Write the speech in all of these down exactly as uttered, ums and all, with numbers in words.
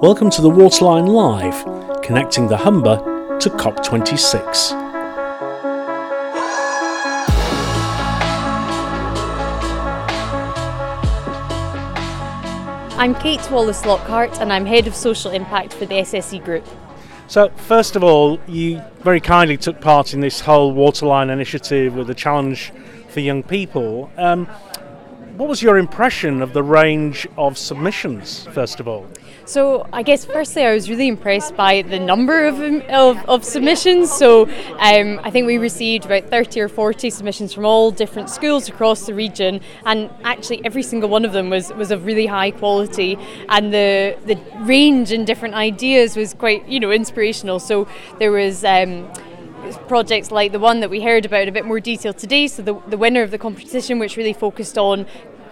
Welcome to the Waterline Live, connecting the Humber to COP twenty-six. I'm Kate Wallace-Lockhart and I'm Head of Social Impact for the S S E Group. So first of all, you very kindly took part in this whole Waterline initiative with a challenge for young people. Um, what was your impression of the range of submissions, first of all? So I guess firstly I was really impressed by the number of of, of submissions. So um, I think we received about thirty or forty submissions from all different schools across the region, and actually every single one of them was, was of really high quality, and the the range and different ideas was quite, you know, inspirational. So there was um, projects like the one that we heard about in a bit more detail today, so the, the winner of the competition, which really focused on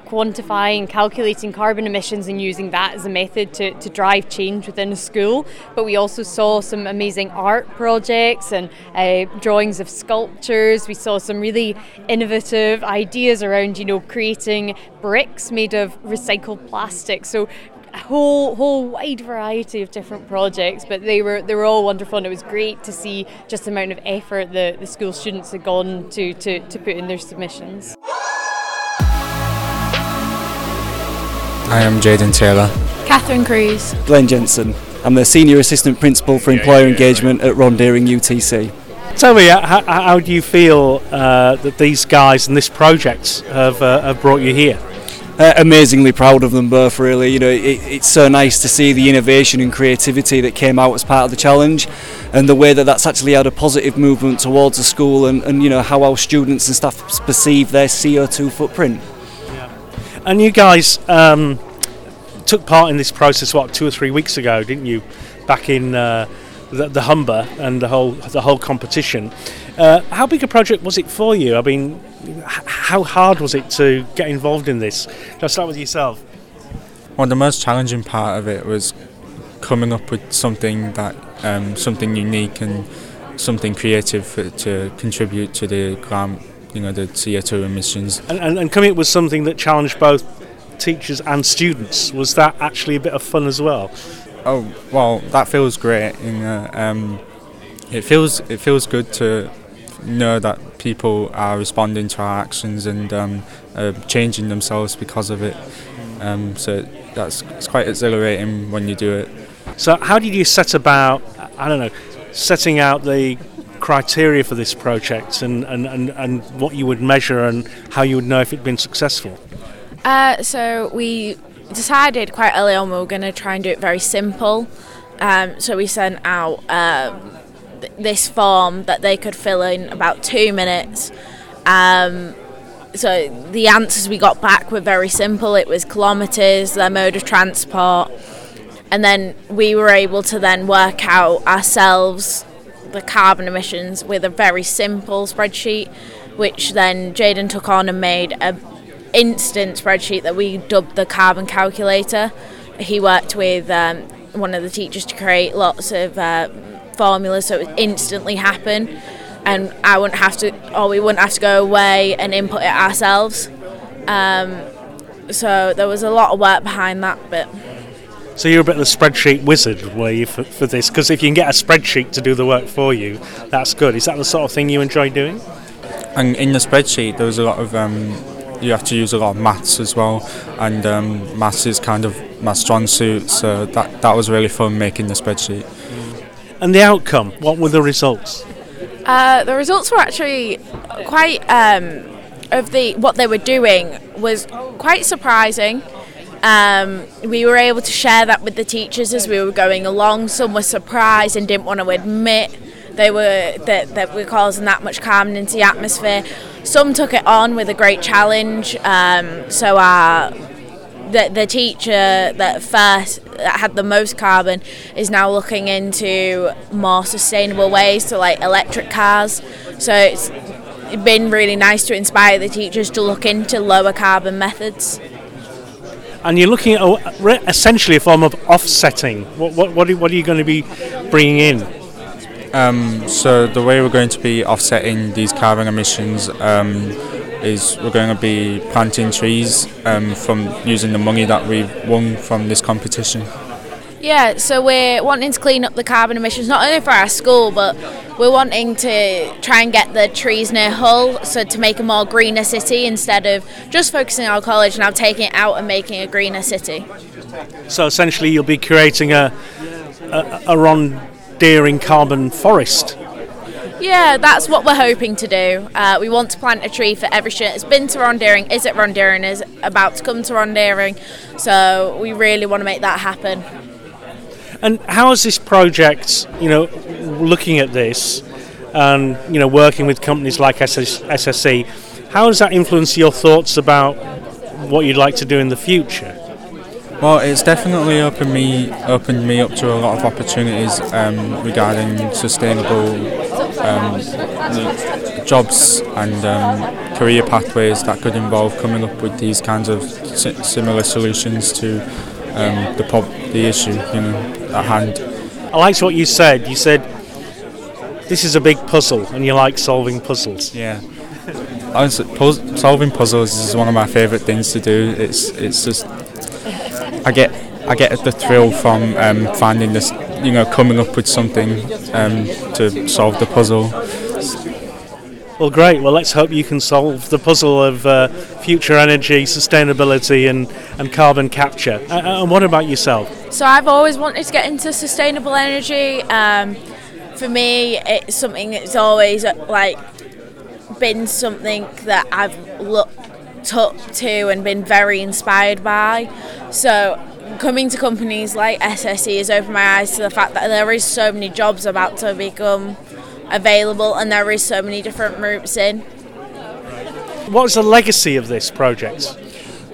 quantifying, calculating carbon emissions and using that as a method to, to drive change within a school. But we also saw some amazing art projects and uh, drawings of sculptures. We saw some really innovative ideas around, you know, creating bricks made of recycled plastic. So a whole whole wide variety of different projects, but they were they were all wonderful, and it was great to see just the amount of effort the, the school students had gone to, to, to put in their submissions. I am Jaden Taylor. Catherine Crees. Glenn Jensen. I'm the Senior Assistant Principal for Employer yeah, yeah, Engagement yeah. at Ron Dearing U T C. Tell me, how, how do you feel uh, that these guys and this project have, uh, have brought you here? Uh, amazingly proud of them both, really. You know, it, it's so nice to see the innovation and creativity that came out as part of the challenge, and the way that that's actually had a positive movement towards the school, and, and you know, how our students and staff perceive their C O two footprint. And you guys um, took part in this process, what, two or three weeks ago, didn't you? Back in uh, the, the Humber and the whole the whole competition. Uh, how big a project was it for you? I mean, h- how hard was it to get involved in this? Shall I start with yourself? Well, the most challenging part of it was coming up with something that um, something unique and something creative for, to contribute to the climate. You know, the C O two emissions. And, and, and coming up with something that challenged both teachers and students, was that actually a bit of fun as well? Oh, well, that feels great. You know, um, it feels it feels good to know that people are responding to our actions and um, uh, changing themselves because of it. Um, so that's it's quite exhilarating when you do it. So how did you set about, I don't know, setting out the criteria for this project and, and, and, and what you would measure and how you would know if it'd been successful? Uh, so we decided quite early on we were going to try and do it very simple. Um, so we sent out um, th- this form that they could fill in about two minutes. Um, so the answers we got back were very simple. It was kilometres, their mode of transport, and then we were able to then work out ourselves the carbon emissions with a very simple spreadsheet, which then Jaden took on and made an instant spreadsheet that we dubbed the carbon calculator. He worked with um, one of the teachers to create lots of uh, formulas so it would instantly happen, and I wouldn't have to, or we wouldn't have to go away and input it ourselves. Um, so there was a lot of work behind that bit. So you're a bit of a spreadsheet wizard, were you, for, for this? Because if you can get a spreadsheet to do the work for you, that's good. Is that the sort of thing you enjoy doing? And in the spreadsheet, there was a lot of, um, you have to use a lot of maths as well, and um, maths is kind of my strong suit, so that, that was really fun making the spreadsheet. And the outcome, what were the results? Uh, the results were actually quite, um, of the what they were doing was quite surprising. Um, we were able to share that with the teachers as we were going along. Some were surprised and didn't want to admit they were that, that we're causing that much carbon into the atmosphere. Some took it on with a great challenge. Um, so our the, the teacher that first that had the most carbon is now looking into more sustainable ways, so like electric cars. So it's been really nice to inspire the teachers to look into lower carbon methods. And you're looking at essentially a form of offsetting. What what what are you going to be bringing in? Um, so the way we're going to be offsetting these carbon emissions um, is we're going to be planting trees um, from using the money that we've won from this competition. Yeah, so we're wanting to clean up the carbon emissions, not only for our school, but we're wanting to try and get the trees near Hull, so to make a more greener city instead of just focusing on our college, now taking it out and making a greener city. So essentially you'll be creating a, a, a Ron Dearing carbon forest. Yeah, that's what we're hoping to do. Uh, we want to plant a tree for every student. It's been to Ron Dearing, is at Ron Dearing, is about to come to Ron Dearing, so we really want to make that happen. And how is this project, you know, looking at this and, you know, working with companies like S S E, how does that influence your thoughts about what you'd like to do in the future? Well, it's definitely opened me opened me up to a lot of opportunities um, regarding sustainable um, jobs and um, career pathways that could involve coming up with these kinds of si- similar solutions to um, the pop- the issue, you know, at hand. I liked what you said. You said this is a big puzzle, and you like solving puzzles. Yeah. Honestly, pu- solving puzzles is one of my favourite things to do. It's it's just. I get I get the thrill from um, finding this, you know, coming up with something um, to solve the puzzle. Well, great. Well, let's hope you can solve the puzzle of uh, future energy, sustainability and, and carbon capture. Uh, and what about yourself? So I've always wanted to get into sustainable energy. Um, for me, it's something that's always like been something that I've looked up to and been very inspired by, so coming to companies like S S E has opened my eyes to the fact that there is so many jobs about to become available and there is so many different routes in. What's the legacy of this project?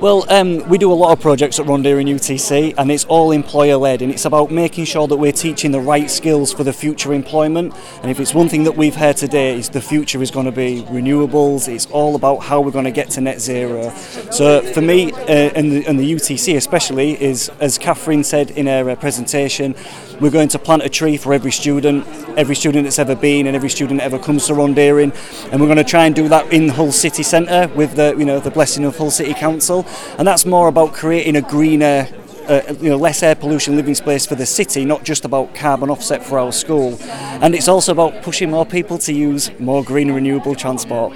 Well, um, we do a lot of projects at Ron Dearing U T C and it's all employer-led, and it's about making sure that we're teaching the right skills for the future employment. And if it's one thing that we've heard today is the future is going to be renewables. It's all about how we're going to get to net zero. So for me uh, and, the, and the U T C especially is, as Catherine said in her uh, presentation, we're going to plant a tree for every student, every student that's ever been and every student that ever comes to Ron Dearing. And we're going to try and do that in Hull City Centre with the, you know, the blessing of Hull City Council. And that's more about creating a greener, uh, you know, less air pollution living space for the city, not just about carbon offset for our school. And it's also about pushing more people to use more green renewable transport.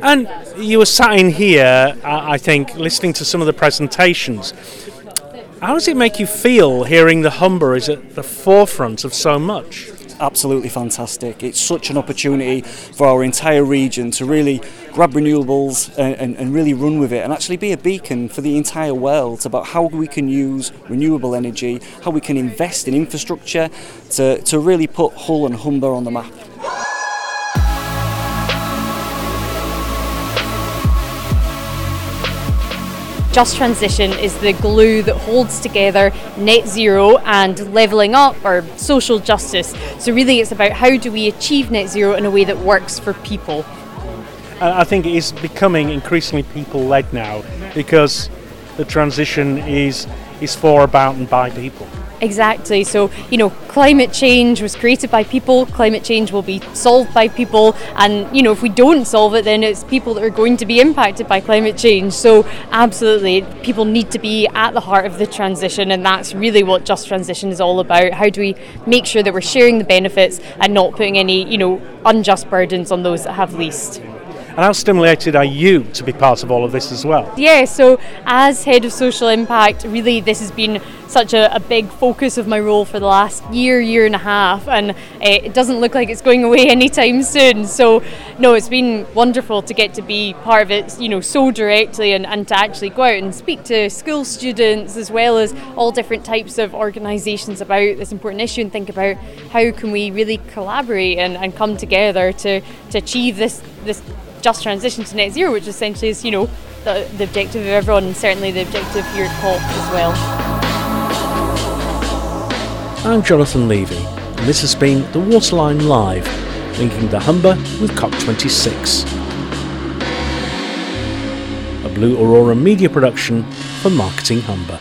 And you were sat in here, I think, listening to some of the presentations. How does it make you feel hearing the Humber is at the forefront of so much? Absolutely fantastic. It's such an opportunity for our entire region to really grab renewables and, and, and really run with it and actually be a beacon for the entire world about how we can use renewable energy, how we can invest in infrastructure to, to really put Hull and Humber on the map. Just Transition is the glue that holds together net zero and levelling up or social justice. So really it's about how do we achieve net zero in a way that works for people. I think it is becoming increasingly people-led now because the transition is, is for, about and by people. Exactly. So, you know, climate change was created by people, climate change will be solved by people, and, you know, if we don't solve it, then it's people that are going to be impacted by climate change. So, absolutely, people need to be at the heart of the transition, and that's really what Just Transition is all about. How do we make sure that we're sharing the benefits and not putting any, you know, unjust burdens on those that have least? And how stimulated are you to be part of all of this as well? Yeah, so as Head of Social Impact, really this has been such a, a big focus of my role for the last year, year and a half, and uh, it doesn't look like it's going away anytime soon. So, no, it's been wonderful to get to be part of it, you know, so directly and, and to actually go out and speak to school students as well as all different types of organisations about this important issue and think about how can we really collaborate and, and come together to, to achieve this this. Just transition to net zero, which essentially is, you know, the, the objective of everyone and certainly the objective here at COP as well. I'm Jonathan Levy, and this has been the Waterline Live, linking the Humber with COP twenty-six. A Blue Aurora media production for Marketing Humber.